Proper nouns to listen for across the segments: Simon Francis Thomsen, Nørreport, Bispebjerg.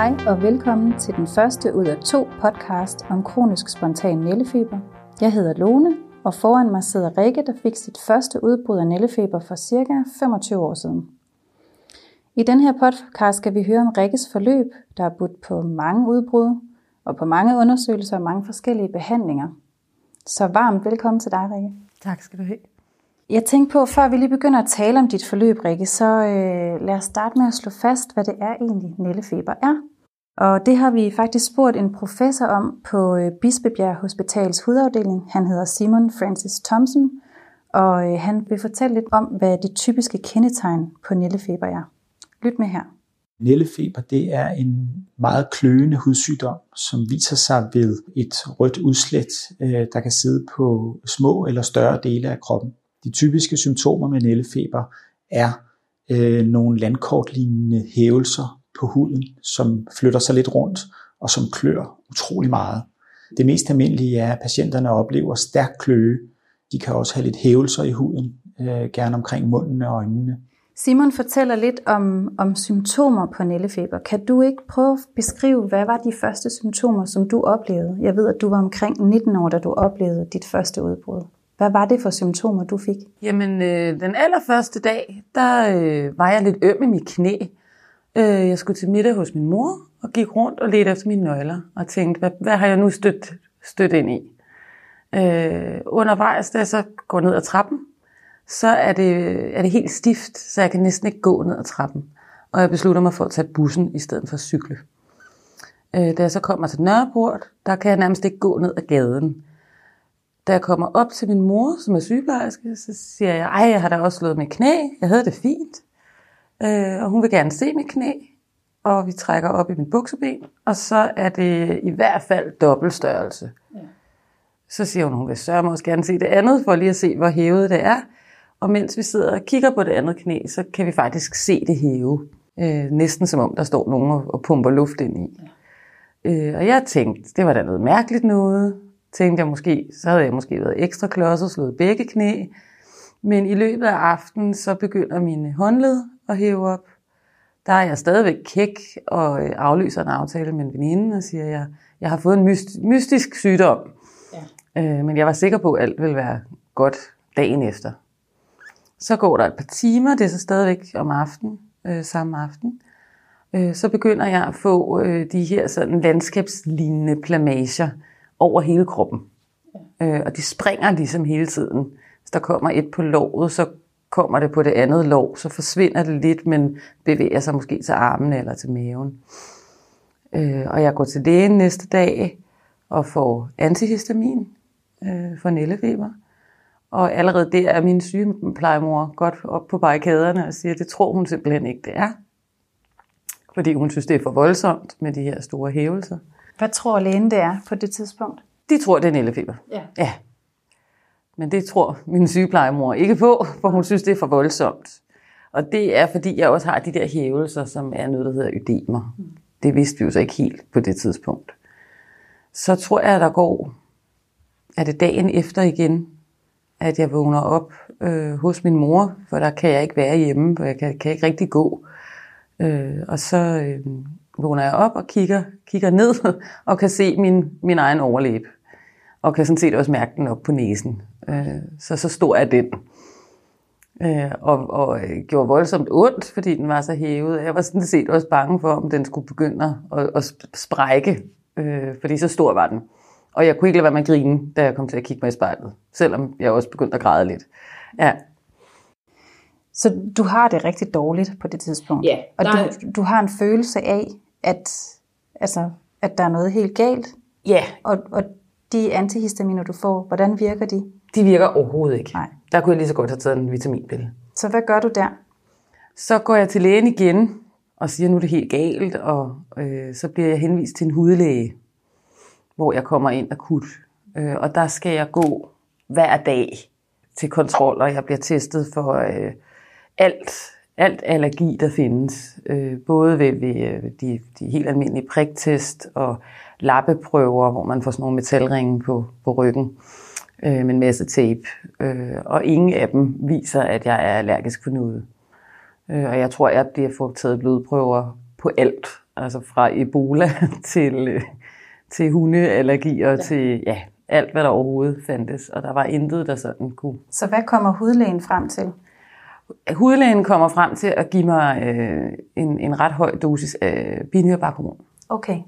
Hej og velkommen til den første ud af 2 podcast om kronisk spontan nældefeber. Jeg hedder Lone, og foran mig sidder Rikke, der fik sit første udbrud af nældefeber for ca. 25 år siden. I den her podcast skal vi høre om Rikkes forløb, der er budt på mange udbrud, og på mange undersøgelser og mange forskellige behandlinger. Så varmt velkommen til dig, Rikke. Tak skal du have. Jeg tænkte på, før vi lige begynder at tale om dit forløb, Rikke, så lad os starte med at slå fast, hvad det er egentlig nældefeber er. Og det har vi faktisk spurgt en professor om på Bispebjerg Hospitals hudafdeling. Han hedder Simon Francis Thomsen, og han vil fortælle lidt om, hvad det typiske kendetegn på nældefeber er. Lyt med her. Nældefeber, det er en meget kløende hudsygdom, som viser sig ved et rødt udslæt, der kan sidde på små eller større dele af kroppen. De typiske symptomer med nældefeber er nogle landkortlignende hævelser på huden, som flytter sig lidt rundt og som klør utrolig meget. Det mest almindelige er, at patienterne oplever stærk kløe. De kan også have lidt hævelser i huden, gerne omkring munden og øjnene. Simon fortæller lidt om symptomer på nældefeber. Kan du ikke prøve at beskrive, hvad var de første symptomer, som du oplevede? Jeg ved, at du var omkring 19 år, da du oplevede dit første udbrud. Hvad var det for symptomer, du fik? Jamen, den allerførste dag, der var jeg lidt øm i mit knæ. Jeg skulle til middag hos min mor og gik rundt og ledte efter mine nøgler. Og tænkte, hvad har jeg nu stødt ind i? Undervejs, da jeg så går ned ad trappen, så er det helt stift, så jeg kan næsten ikke gå ned ad trappen. Og jeg beslutter mig for at tage bussen i stedet for at cykle. Da jeg så kommer til Nørreport, der kan jeg nærmest ikke gå ned ad gaden. Da jeg kommer op til min mor, som er sygeplejerske, så siger jeg, ej, jeg har da også slået mit knæ, jeg havde det fint. Og hun vil gerne se mit knæ, og vi trækker op i min bukseben, og så er det i hvert fald dobbelt størrelse. Ja. Så siger hun, hun vil sørge også gerne se det andet, for lige at se, hvor hævet det er. Og mens vi sidder og kigger på det andet knæ, så kan vi faktisk se det hæve. Næsten som om, der står nogen og pumper luft ind i. Ja. Og jeg tænkte, det var da noget mærkeligt noget. Tænkte jeg måske, så havde jeg måske været ekstra klodset og slået begge knæ. Men i løbet af aftenen, så begynder mine håndled at hæve op. Der er jeg stadigvæk kæk og aflyser en aftale med en veninde og siger, jeg har fået en mystisk sygdom. Ja. Men jeg var sikker på, at alt ville være godt dagen efter. Så går der et par timer, det er så stadigvæk om aftenen, samme aften. Så begynder jeg at få de her sådan landskabslignende plamager over hele kroppen. Og de springer ligesom hele tiden. Hvis der kommer et på låret, så kommer det på det andet lår, så forsvinder det lidt, men bevæger sig måske til armen eller til maven. Og jeg går til lægen næste dag og får antihistamin for nældefeber. Og allerede der er min sygeplejemor godt op på barrikaderne og siger, at det tror hun simpelthen ikke, det er. Fordi hun synes, det er for voldsomt med de her store hævelser. Hvad tror lægen, det er på det tidspunkt? De tror, det er nældefeber. Ja. Ja. Men det tror min sygeplejemor ikke på, for hun synes, det er for voldsomt. Og det er, fordi jeg også har de der hævelser, som er noget, der hedder ødemer. Det vidste vi jo så ikke helt på det tidspunkt. Så tror jeg, der går, er det dagen efter igen, at jeg vågner op hos min mor, for der kan jeg ikke være hjemme, for jeg kan ikke rigtig gå. Og så vågner jeg op og kigger ned og kan se min egen overlæbe. Og kan sådan set også mærke den op på næsen. Så stor er den. Og gjorde voldsomt ondt, fordi den var så hævet. Jeg var sådan set også bange for, om den skulle begynde at sprække, fordi så stor var den. Og jeg kunne ikke lade være med at grine, da jeg kom til at kigge mig i spejlet. Selvom jeg også begyndte at græde lidt. Ja. Så du har det rigtig dårligt på det tidspunkt? Ja. Og du har en følelse af, at der er noget helt galt? Ja. Og de antihistaminer, du får, hvordan virker de? De virker overhovedet ikke. Nej. Der kunne jeg lige så godt have taget en vitaminpille. Så hvad gør du der? Så går jeg til lægen igen og siger, nu er det helt galt. Og så bliver jeg henvist til en hudlæge, hvor jeg kommer ind akut. Og der skal jeg gå hver dag til kontroller. Jeg bliver testet for alt allergi, der findes. Både ved de helt almindelige priktest og lappeprøver, hvor man får sådan nogle metalringe på ryggen med en masse tape. Og ingen af dem viser, at jeg er allergisk for noget. Og jeg tror, jeg bliver taget blodprøver på alt. altså fra Ebola til hundeallergier, ja. Til ja, alt, hvad der overhovedet fandtes, og der var intet, der sådan kunne. Så hvad kommer hudlægen frem til? Hudlægen kommer frem til at give mig en ret høj dosis af binyrbarkhormon. Okay.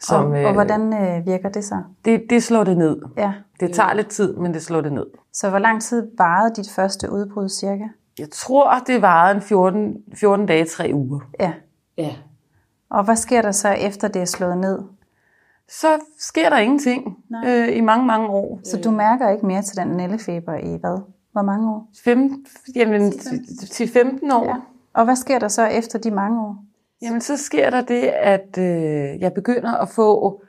Som, og hvordan virker det så? Det slår det ned. Ja. Det tager lidt tid, men det slår det ned. Så hvor lang tid varede dit første udbrud cirka? Jeg tror, det varede en 14 dage, 3 uger. Ja. Ja. Og hvad sker der så efter det er slået ned? Så sker der ingenting i mange, mange år. Så du mærker ikke mere til den nællefeber i hvad? Hvor mange år? 10-15 år. Ja. Og hvad sker der så efter de mange år? Jamen, så sker der det, at jeg begynder at få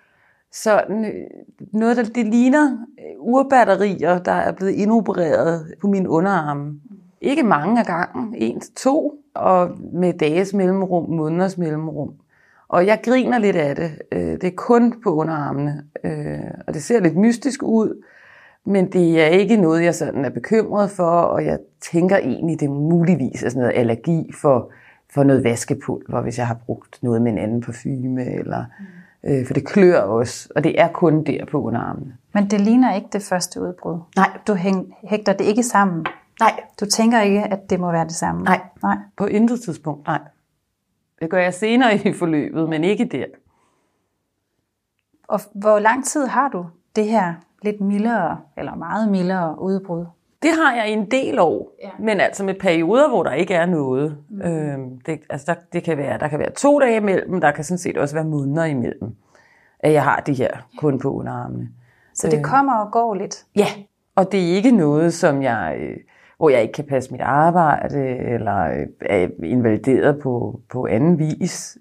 sådan noget, det ligner urbatterier, der er blevet inopereret på mine underarme. Ikke mange af gangen, 1-2, og med dages mellemrum, måneders mellemrum. Og jeg griner lidt af det. Det er kun på underarmene, og det ser lidt mystisk ud. Men det er ikke noget, jeg sådan er bekymret for, og jeg tænker egentlig, det muligvis er sådan noget allergi for noget vaskepulver, hvis jeg har brugt noget med en anden parfume, eller, for det klør også, og det er kun der på underarmene. Men det ligner ikke det første udbrud? Nej. Du hægter det ikke sammen? Nej. Du tænker ikke, at det må være det samme? Nej, nej. På intet tidspunkt, nej. Det gør jeg senere i forløbet, men ikke der. Og hvor lang tid har du det her lidt mildere, eller meget mildere udbrud? Det har jeg i en del år, ja. Men altså med perioder, hvor der ikke er noget. Mm. Der kan være 2 dage imellem, der kan sådan set også være måneder imellem, at jeg har det her kun på underarmene. Så det kommer og går lidt? Ja, og det er ikke noget, som hvor jeg ikke kan passe mit arbejde, eller er invalideret på anden vis.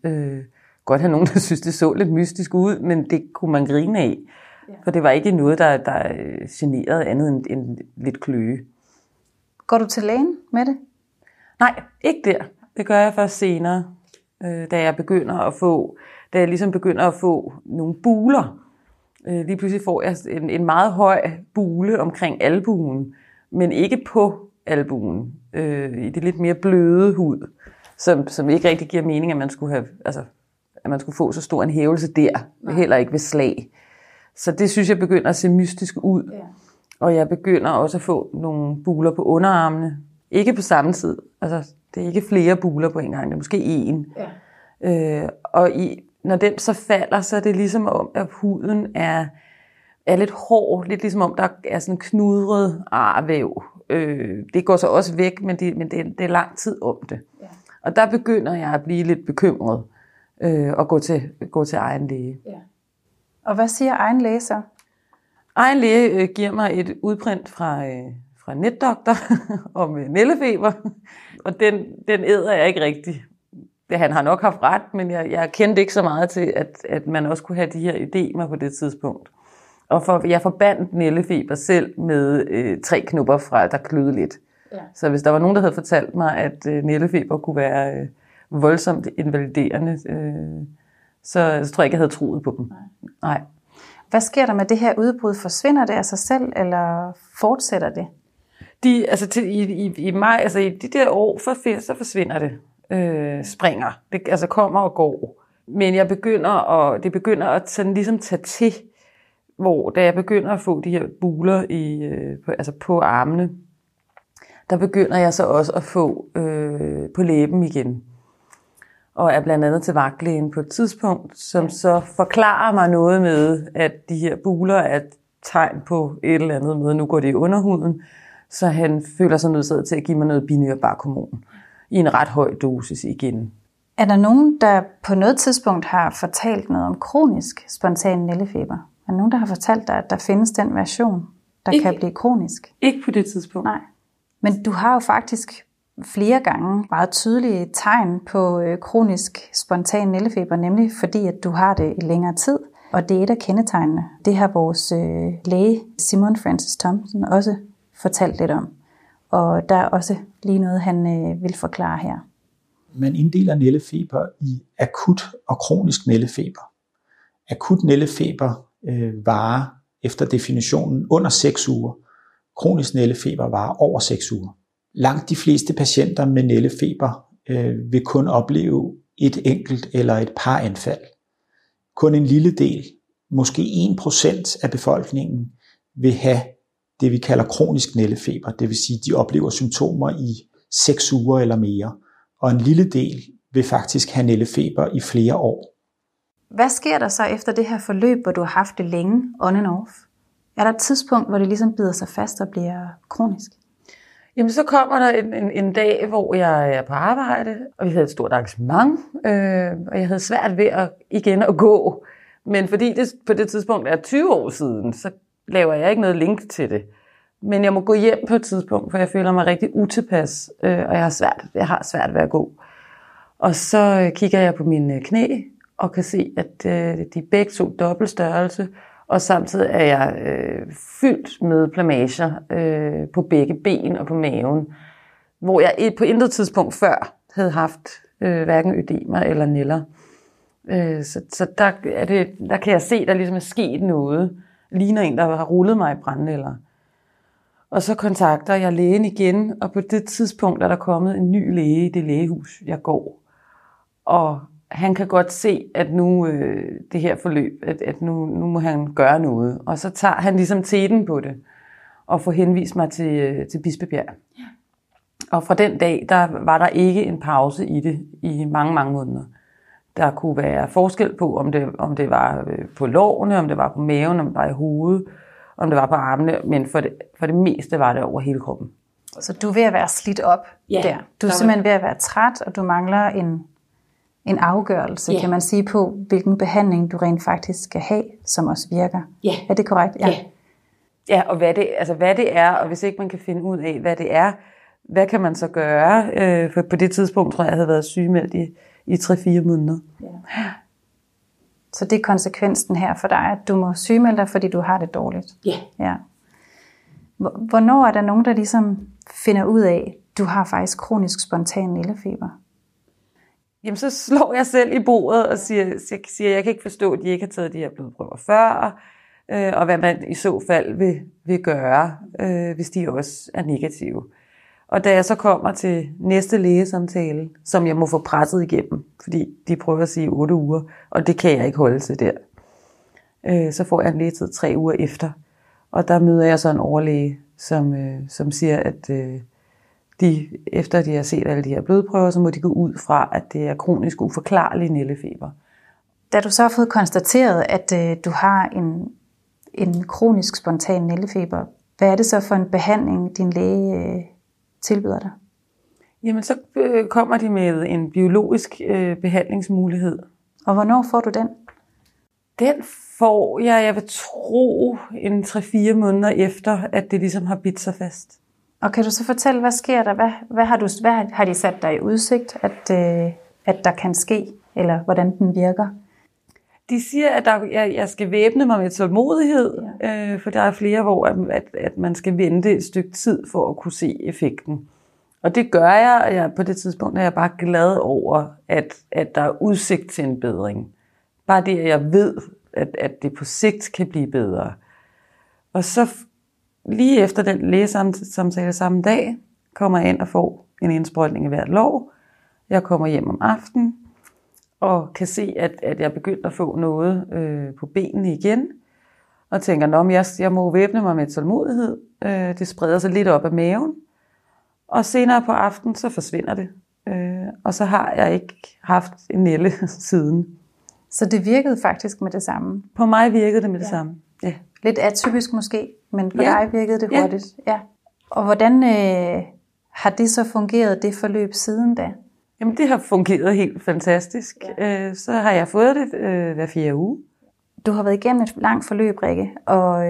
Godt have nogen, der synes, det så lidt mystisk ud, men det kunne man grine af. Ja. For det var ikke noget, der generede andet end lidt kløe. Går du til lægen med det? Nej, ikke der. Det gør jeg først senere, da jeg ligesom begynder at få nogle buler. Lige pludselig får jeg en meget høj bule omkring albuen, men ikke på albuen. I det lidt mere bløde hud, som ikke rigtig giver mening, at man skulle have, altså, at man skulle få så stor en hævelse der. Nej. Heller ikke ved slag. Så det synes jeg begynder at se mystisk ud. Ja. Og jeg begynder også at få nogle buler på underarmene. Ikke på samme tid. Altså, det er ikke flere buler på en gang. Det er måske en. Ja. Når den så falder, så er det ligesom om, at huden er lidt hård. Lidt ligesom om, der er sådan knudret arvæv. Det går så også væk, men det er lang tid om det. Ja. Og der begynder jeg at blive lidt bekymret. Og gå til egen læge. Ja. Og hvad siger egen læge så? Egen læge giver mig et udprint fra netdoktor om nællefeber, og den æder jeg ikke rigtig. Han har nok haft ret, men jeg kendte ikke så meget til, at man også kunne have de her ødemer på det tidspunkt. Og jeg forbandt nællefeber selv med 3 knopper fra, der kløede lidt. Ja. Så hvis der var nogen, der havde fortalt mig, at nællefeber kunne være voldsomt invaliderende, så tror jeg ikke, jeg havde troet på dem. Nej. Hvad sker der med det her udbrud? Forsvinder det af sig selv, eller fortsætter det? I maj, altså i de der år for 80, så forsvinder det. Springer. Det altså kommer og går. Men det begynder at sådan ligesom tage til, hvor da jeg begynder at få de her buler på armene, der begynder jeg så også at få på læben igen. Og er blandt andet til vagtlægen på et tidspunkt, som så forklarer mig noget med, at de her buler er et tegn på et eller andet med, nu går det i underhuden, så han føler sig nødsaget til at give mig noget binyrbarkhormon i en ret høj dosis igen. Er der nogen, der på noget tidspunkt har fortalt noget om kronisk spontan nællefeber? Er der nogen, der har fortalt dig, at der findes den version, der ikke, kan blive kronisk? Ikke på det tidspunkt. Nej. Men du har jo faktisk flere gange meget tydelige tegn på kronisk spontan nællefeber, nemlig fordi, at du har det i længere tid, og det er et af kendetegnene. Det har vores læge Simon Francis Thomsen også fortalt lidt om, og der er også lige noget, han vil forklare her. Man inddeler nællefeber i akut og kronisk nællefeber. Akut nællefeber varer efter definitionen under 6 uger. Kronisk nællefeber varer over 6 uger. Langt de fleste patienter med nællefeber vil kun opleve et enkelt eller et par anfald. Kun en lille del, måske 1% af befolkningen, vil have det, vi kalder kronisk nældefeber. Det vil sige, at de oplever symptomer i 6 uger eller mere. Og en lille del vil faktisk have nældefeber i flere år. Hvad sker der så efter det her forløb, hvor du har haft det længe, on and off? Er der et tidspunkt, hvor det ligesom bider sig fast og bliver kronisk? Jamen, så kommer der en dag, hvor jeg er på arbejde, og vi havde et stort arrangement, og jeg havde svært ved at gå. Men fordi det på det tidspunkt er 20 år siden, så laver jeg ikke noget link til det. Men jeg må gå hjem på et tidspunkt, for jeg føler mig rigtig utilpas, og jeg har svært ved at gå. Og så kigger jeg på mine knæ, og kan se, at de begge to dobbelt størrelse, og samtidig er jeg fyldt med plamager på begge ben og på maven, hvor jeg på intet tidspunkt før havde haft hverken ødemer eller næller. Så der kan jeg se, der ligesom er sket noget. Ligner en, der har rullet mig i brandnæller. Og så kontakter jeg lægen igen, og på det tidspunkt er der kommet en ny læge i det lægehus, jeg går. Og han kan godt se, at nu det her forløb, at nu må han gøre noget. Og så tager han ligesom teten på det, og får henvist mig til Bispebjerg. Ja. Og fra den dag, der var der ikke en pause i det i mange, mange måneder. Der kunne være forskel på, om det var på lårene, om det var på maven, om det var i hovedet, om det var på armene. Men for det meste var det over hele kroppen. Så du er ved at være slidt op der. Du er simpelthen ved at være træt, og du mangler en afgørelse, kan man sige, på, hvilken behandling du rent faktisk skal have, som også virker. Yeah. Er det korrekt? Ja. Yeah. Ja, og hvad det er, og hvis ikke man kan finde ud af, hvad det er, hvad kan man så gøre? For på det tidspunkt, tror jeg, havde været sygemeldt i 3-4 måneder. Yeah. Så det er konsekvensen her for dig, at du må sygemelde dig, fordi du har det dårligt? Yeah. Ja. Hvornår er der nogen, der ligesom finder ud af, du har faktisk kronisk spontan nældefeber? Jamen, så slår jeg selv i bordet og siger, jeg kan ikke forstå, at de ikke har taget de her blodprøver før, og hvad man i så fald vil gøre, hvis de også er negative. Og da jeg så kommer til næste lægesamtale, som jeg må få presset igennem, fordi de prøver at sige 8 uger, og det kan jeg ikke holde til der, så får jeg en lægetid 3 uger efter. Og der møder jeg så en overlæge, som siger, at efter de har set alle de her blodprøver, så må de gå ud fra, at det er kronisk uforklarlig nældefeber. Da du så har fået konstateret, at du har en kronisk spontan nældefeber, hvad er det så for en behandling, din læge tilbyder dig? Jamen, så kommer de med en biologisk behandlingsmulighed. Og hvornår får du den? Den får jeg vil tro, en 3-4 måneder efter, at det ligesom har bidt sig fast. Og kan du så fortælle, hvad sker der? Hvad har de sat dig i udsigt, at der kan ske, eller hvordan den virker? De siger, at jeg skal væbne mig med tålmodighed, for der er flere, hvor at man skal vente et stykke tid for at kunne se effekten. Og det gør jeg, og på det tidspunkt er jeg bare glad over, at der er udsigt til en bedring. Bare det, at jeg ved, at det på sigt kan blive bedre. Og så lige efter den lægesamtale samme dag, kommer jeg ind og får en indsprøjtning i hvert lår. Jeg kommer hjem om aftenen og kan se, at jeg begynder at få noget på benene igen. Og tænker, at jeg må væbne mig med tålmodighed. Det spreder sig lidt op af maven. Og senere på aftenen, så forsvinder det. Og så har jeg ikke haft en nælle siden. Så det virkede faktisk med det samme? På mig virkede det med det samme, ja. Lidt atypisk måske, men på dig virkede det hurtigt. Ja. Og hvordan har det så fungeret, det forløb siden da? Jamen, det har fungeret helt fantastisk. Ja. Så har jeg fået det hver 4 uge. Du har været igennem et langt forløb, Rikke, og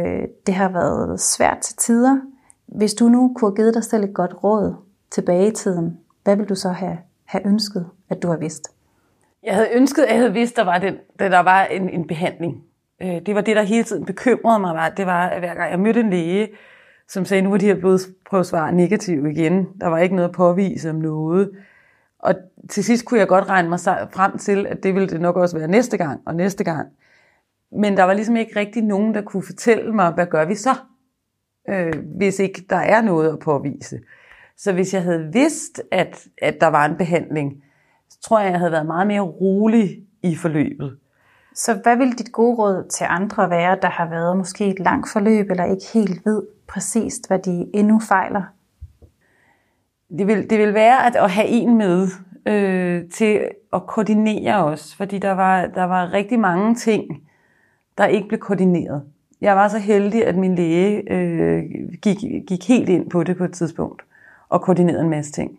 det har været svært til tider. Hvis du nu kunne have givet dig selv et godt råd tilbage i tiden, hvad ville du så have ønsket, at du havde vidst? Jeg havde ønsket, at jeg havde vidst, der var en behandling. Det var det, der hele tiden bekymrede mig. Det var, at hver gang jeg mødte en læge, som sagde, nu var de her blodprøvesvar negative igen. Der var ikke noget at påvise om noget. Og til sidst kunne jeg godt regne mig frem til, at det ville det nok også være næste gang og næste gang. Men der var ligesom ikke rigtig nogen, der kunne fortælle mig, hvad gør vi så, hvis ikke der er noget at påvise. Så hvis jeg havde vidst, at der var en behandling, så tror jeg, jeg havde været meget mere rolig i forløbet. Så hvad vil dit gode råd til andre være, der har været måske et langt forløb, eller ikke helt ved præcist, hvad de endnu fejler? Det vil være at have en med til at koordinere os, fordi der var rigtig mange ting, der ikke blev koordineret. Jeg var så heldig, at min læge gik helt ind på det på et tidspunkt og koordinerede en masse ting.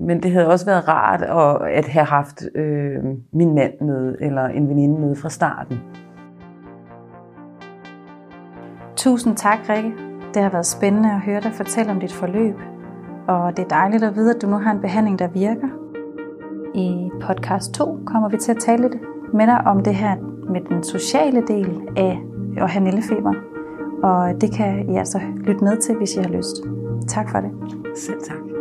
Men det havde også været rart at have haft min mand med eller en veninde med fra starten. Tusind tak, Rikke. Det har været spændende at høre dig fortælle om dit forløb. Og det er dejligt at vide, at du nu har en behandling, der virker. I podcast 2 kommer vi til at tale lidt med dig om det her med den sociale del af at have nældefeber. Og det kan I altså lytte med til, hvis I har lyst. Tak for det. Selv tak.